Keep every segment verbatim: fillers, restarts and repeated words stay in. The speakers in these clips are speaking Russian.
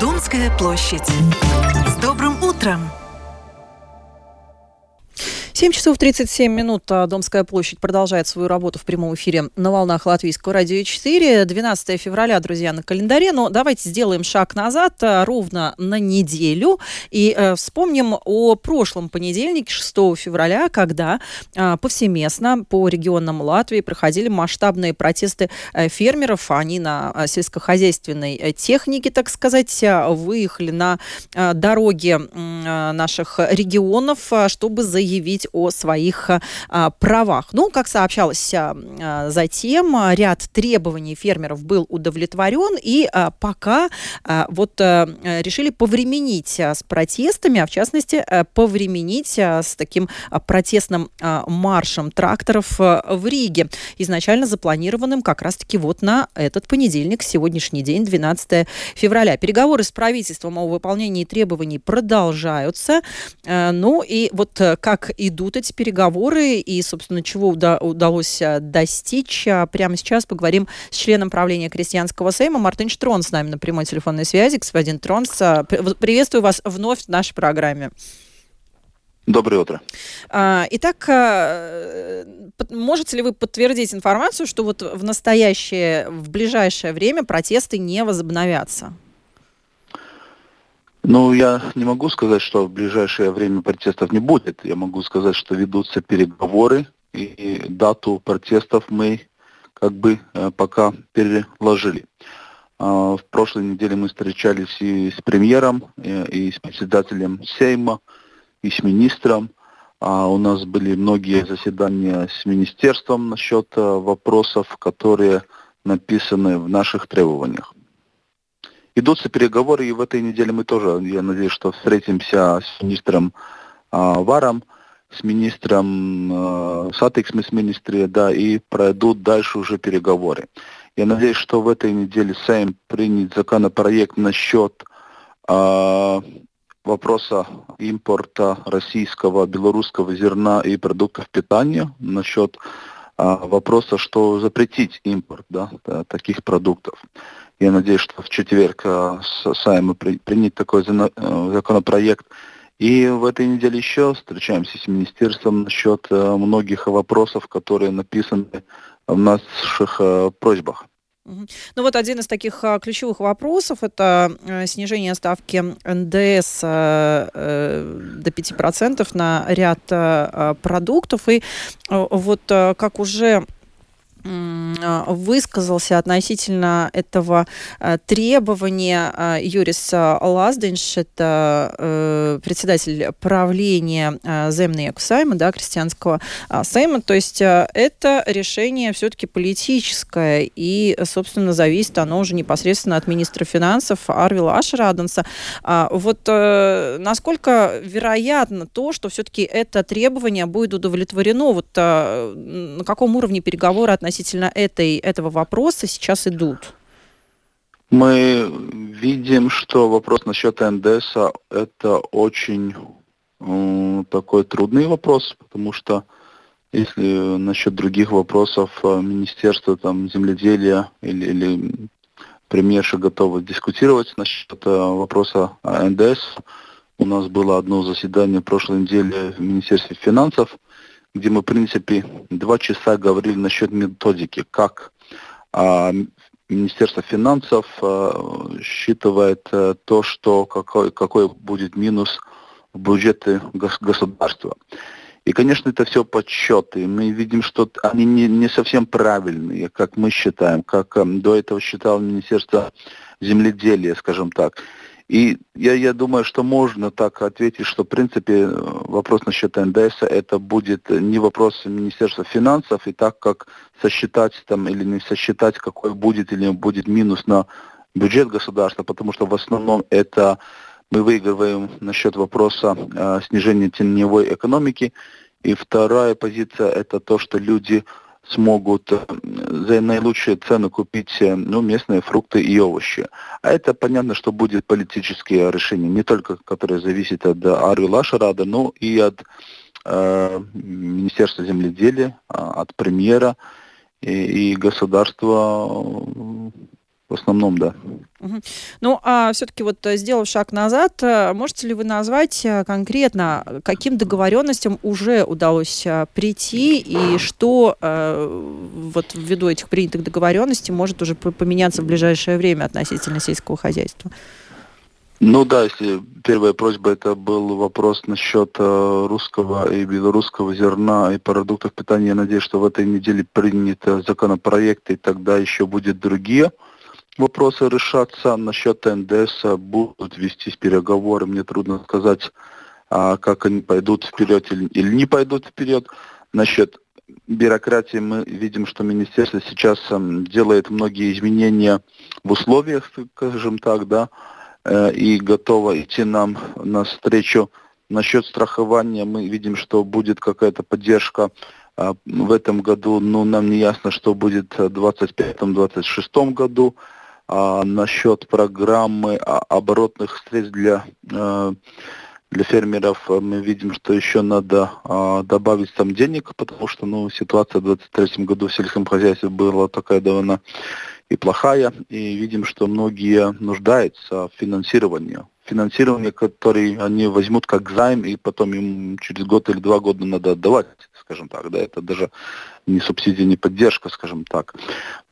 Домская площадь. С добрым утром! семь часов тридцать семь минут. Домская площадь продолжает свою работу в прямом эфире на волнах Латвийского радио четыре. двенадцатое февраля, друзья, на календаре. Но давайте сделаем шаг назад ровно на неделю и э, вспомним о прошлом понедельнике, шестого февраля, когда э, повсеместно по регионам Латвии проходили масштабные протесты фермеров. Они на сельскохозяйственной технике, так сказать, выехали на э, дороги э, наших регионов, чтобы заявить о своих а, правах. Ну, как сообщалось а, затем, ряд требований фермеров был удовлетворен, и а, пока а, вот а, решили повременить а, с протестами, а в частности а, повременить а, с таким а, протестным а, маршем тракторов а, в Риге, изначально запланированным как раз-таки вот на этот понедельник, сегодняшний день, двенадцатого февраля. Переговоры с правительством о выполнении требований продолжаются, а, ну и вот а, как и идут эти переговоры и, собственно, чего удалось достичь. Прямо сейчас поговорим с членом правления Крестьянского Сейма Мартиньш Тронс с нами на прямой телефонной связи. Господин Тронс, приветствую вас вновь в нашей программе. Доброе утро. Итак, можете ли вы подтвердить информацию, что вот в настоящее, в ближайшее время протесты не возобновятся? Ну, я не могу сказать, что в ближайшее время протестов не будет. Я могу сказать, что ведутся переговоры, и дату протестов мы как бы пока переложили. В прошлой неделе мы встречались и с премьером, и с председателем Сейма, и с министром. У нас были многие заседания с министерством насчет вопросов, которые написаны в наших требованиях. Идутся переговоры, и в этой неделе мы тоже, я надеюсь, что встретимся с министром а, Варам, с министром а, Сатиксмис-министре, да, и пройдут дальше уже переговоры. Я надеюсь, что в этой неделе Сейм принят законопроект насчет а, вопроса импорта российского, белорусского зерна и продуктов питания, насчет а, вопроса, что запретить импорт, да, таких продуктов. Я надеюсь, что в четверг с Сеймом принят такой законопроект. И в этой неделе еще встречаемся с министерством насчет многих вопросов, которые написаны в наших просьбах. Ну вот один из таких ключевых вопросов – это снижение ставки эн дэ эс до пяти процентов на ряд продуктов. И вот как уже высказался относительно этого требования Юрис Лаздинш, это председатель правления Земнеку Сайма, да, Крестьянского Сейма. То есть это решение все-таки политическое, и, собственно, зависит оно уже непосредственно от министра финансов Арвела Шраданса. Вот насколько вероятно то, что все-таки это требование будет удовлетворено? Вот на каком уровне переговоры относительно Относительно этой, этого вопроса сейчас идут? Мы видим, что вопрос насчет эн дэ эс – это очень э, такой трудный вопрос, потому что если насчет других вопросов министерства там, земледелия или, или премьерша готовы дискутировать насчет вопроса эн дэ эс, у нас было одно заседание в прошлой неделе в Министерстве финансов, где мы, в принципе, два часа говорили насчет методики, как а, Министерство финансов а, считывает а, то, что какой, какой будет минус в бюджете гос- государства. И, конечно, это все подсчеты. Мы видим, что они не, не совсем правильные, как мы считаем, как а, до этого считало Министерство земледелия, скажем так. И я, я думаю, что можно так ответить, что, в принципе, вопрос насчет эн дэ эс это будет не вопрос Министерства финансов, и так как сосчитать там или не сосчитать, какой будет или будет минус на бюджет государства, потому что в основном это мы выигрываем насчет вопроса э, снижения теневой экономики. И вторая позиция это то, что люди смогут за наилучшую цену купить ну, местные фрукты и овощи. А это понятно, что будет политические решения, не только которые зависят от Арвела Шрадана, но и от э, Министерства земледелия, от премьера и, и государства В основном, да. Угу. Ну, а все-таки вот сделав шаг назад, можете ли вы назвать конкретно, каким договоренностям уже удалось прийти и что вот ввиду этих принятых договоренностей может уже поменяться в ближайшее время относительно сельского хозяйства? Ну да, если первая просьба, это был вопрос насчет русского и белорусского зерна и продуктов питания. Я надеюсь, что в этой неделе принят законопроект, и тогда еще будут другие вопросы решаться. Насчет эн дэ эс будут вестись переговоры. Мне трудно сказать, как они пойдут вперед или не пойдут вперед. Насчет бюрократии мы видим, что министерство сейчас делает многие изменения в условиях, скажем так, да, и готово идти нам навстречу. Насчет страхования мы видим, что будет какая-то поддержка в этом году, но нам не ясно, что будет в двадцать пятом - двадцать шестом году. А насчет программы оборотных средств для, для фермеров мы видим, что еще надо добавить там денег, потому что ну, ситуация в двадцать третьем году в сельском хозяйстве была такая довольно и плохая, и видим, что многие нуждаются в финансировании. Финансирование, которое они возьмут как займ, и потом им через год или два года надо отдавать, скажем так, да, это даже не субсидия, не поддержка, скажем так.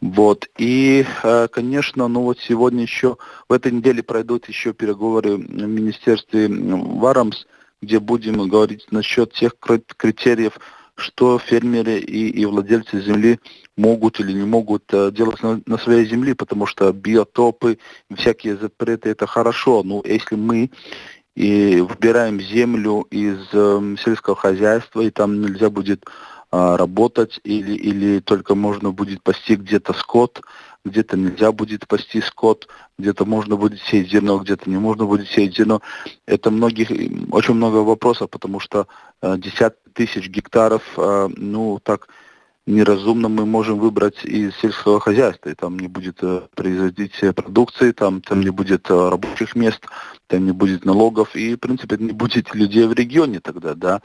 Вот, и, конечно, ну вот сегодня еще, в этой неделе пройдут еще переговоры в министерстве Варамс, где будем говорить насчет тех критериев, что фермеры и, и владельцы земли могут или не могут делать на, на своей земле, потому что биотопы, всякие запреты, это хорошо, но если мы и выбираем землю из э, сельского хозяйства, и там нельзя будет э, работать, или, или только можно будет пасти где-то скот, где-то нельзя будет пасти скот, где-то можно будет сеять зерно, где-то не можно будет сеять зерно. Это многих, очень много вопросов, потому что э, десять тысяч гектаров, э, ну так, неразумно мы можем выбрать из сельского хозяйства, и там не будет э, производить продукции, там, там не будет э, рабочих мест, там не будет налогов, и, в принципе, не будет людей в регионе тогда, да.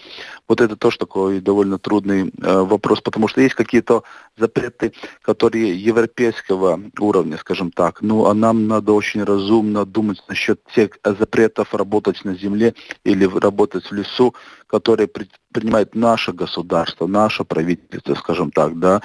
Вот это тоже такой довольно трудный э, вопрос, потому что есть какие-то запреты, которые европейского уровня, скажем так, ну, а нам надо очень разумно думать насчет тех запретов работать на земле или работать в лесу, которые принимает наше государство, наше правительство, скажем так, да,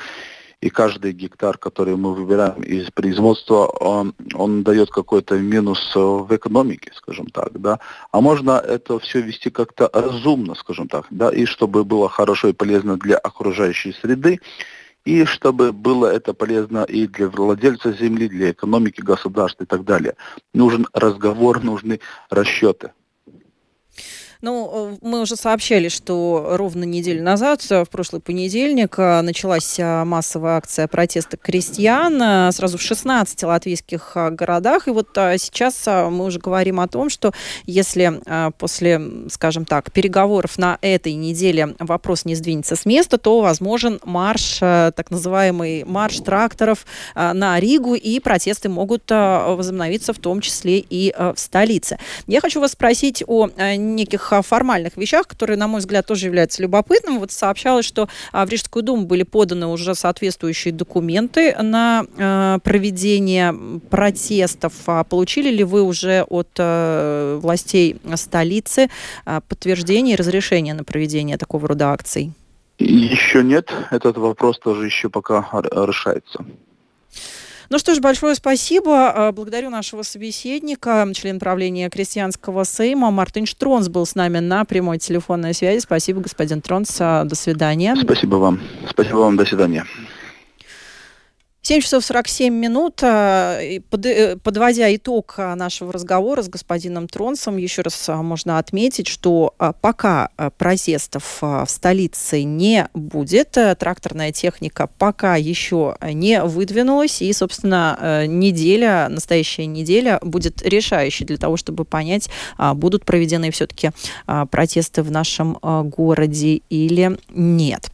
и каждый гектар, который мы выбираем из производства, он, он дает какой-то минус в экономике, скажем так, да, а можно это все вести как-то разумно, скажем так, да, и чтобы было хорошо и полезно для окружающей среды, и чтобы было это полезно и для владельца земли, для экономики, государства и так далее. Нужен разговор, нужны расчеты. Ну, мы уже сообщали, что ровно неделю назад, в прошлый понедельник, началась массовая акция протеста крестьян сразу в шестнадцати латвийских городах. И вот сейчас мы уже говорим о том, что если после, скажем так, переговоров на этой неделе вопрос не сдвинется с места, то возможен марш, так называемый марш тракторов на Ригу, и протесты могут возобновиться в том числе и в столице. Я хочу вас спросить о неких формальных вещах, которые, на мой взгляд, тоже являются любопытным. Вот сообщалось, что в Рижскую думу были поданы уже соответствующие документы на проведение протестов. Получили ли вы уже от властей столицы подтверждение и разрешение на проведение такого рода акций? Еще нет. Этот вопрос тоже еще пока решается. Ну что ж, большое спасибо. Благодарю нашего собеседника, член правления Крестьянского Сейма. Мартиньш Тронс был с нами на прямой телефонной связи. Спасибо, господин Тронс. До свидания. Спасибо вам. Спасибо вам. До свидания. семь часов сорок семь минут. Подводя итог нашего разговора с господином Тронсом, еще раз можно отметить, что пока протестов в столице не будет, тракторная техника пока еще не выдвинулась, и, собственно, неделя, настоящая неделя будет решающей для того, чтобы понять, будут проведены все-таки протесты в нашем городе или нет.